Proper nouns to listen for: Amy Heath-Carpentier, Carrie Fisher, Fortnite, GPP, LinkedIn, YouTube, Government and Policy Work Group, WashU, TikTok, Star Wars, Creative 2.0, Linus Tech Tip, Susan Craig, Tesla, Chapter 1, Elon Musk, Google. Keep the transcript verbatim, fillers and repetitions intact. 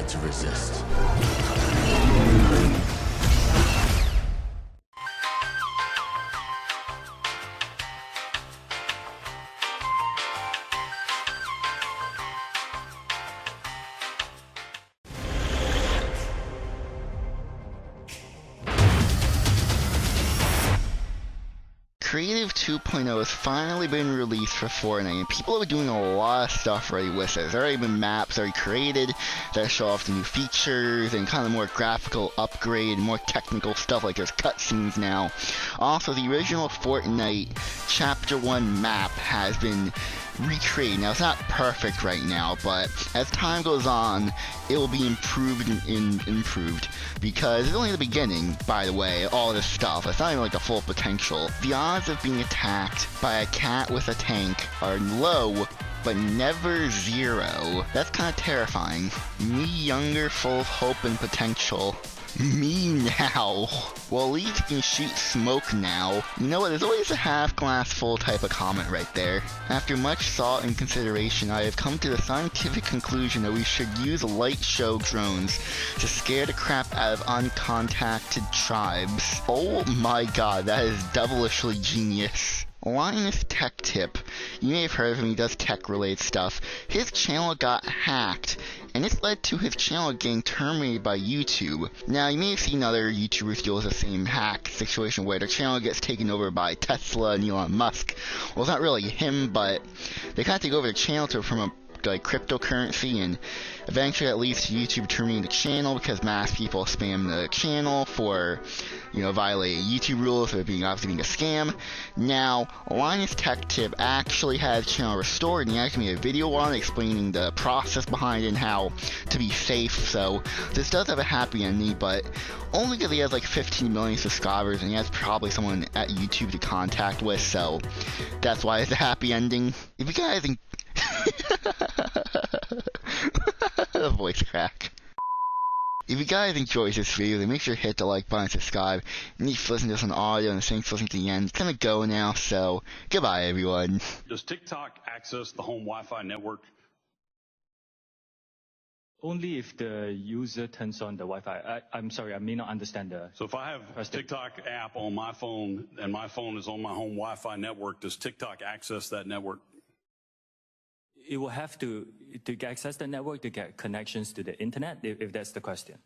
try to resist. Creative two point oh has finally been released for Fortnite, and people are doing a lot of stuff already with it. There have already been maps already created that show off the new features and kind of more graphical upgrade, more technical stuff, like there's cutscenes now. Also, the original Fortnite Chapter one map has been recreated. Now, it's not perfect right now, but as time goes on, it will be improved and in, improved, because it's only the beginning, by the way, all this stuff. It's not even like the full potential. The odds of being attacked by a cat with a tank are low, but never zero. That's kind of terrifying. Me younger, full of hope and potential. Me now. Well, at least you can shoot smoke now. You know what, there's always a half glass full type of comment right there. After much thought and consideration, I have come to the scientific conclusion that we should use light show drones to scare the crap out of uncontacted tribes. Oh my god, that is devilishly genius. Linus Tech Tip. You may have heard of him, he does tech-related stuff. His channel got hacked, and this led to his channel getting terminated by YouTube. Now, you may have seen other YouTubers deal with the same hack situation where their channel gets taken over by Tesla and Elon Musk. Well, it's not really him, but they kind of take over the channel to promote like cryptocurrency, and eventually that leads to YouTube terminating the channel because mass people spam the channel for, you know, violating YouTube rules of it being obviously being a scam. Now, Linus Tech Tip actually has channel restored, and he actually made a video on it explaining the process behind it and how to be safe. So this does have a happy ending, but only because he has like fifteen million subscribers and he has probably someone at YouTube to contact with, so that's why it's a happy ending. If you guys the voice crack. If you guys enjoyed this video, then make sure to hit the like button and subscribe. And if you listen to this on audio and thanks for listening to the end, it's gonna go now, so goodbye everyone. Does TikTok access the home Wi-Fi network? Only if the user turns on the Wi-Fi. I, I'm sorry, I may not understand the... So if I have a TikTok app on my phone and my phone is on my home Wi-Fi network, does TikTok access that network? It will have to, to access the network to get connections to the internet, if, if that's the question.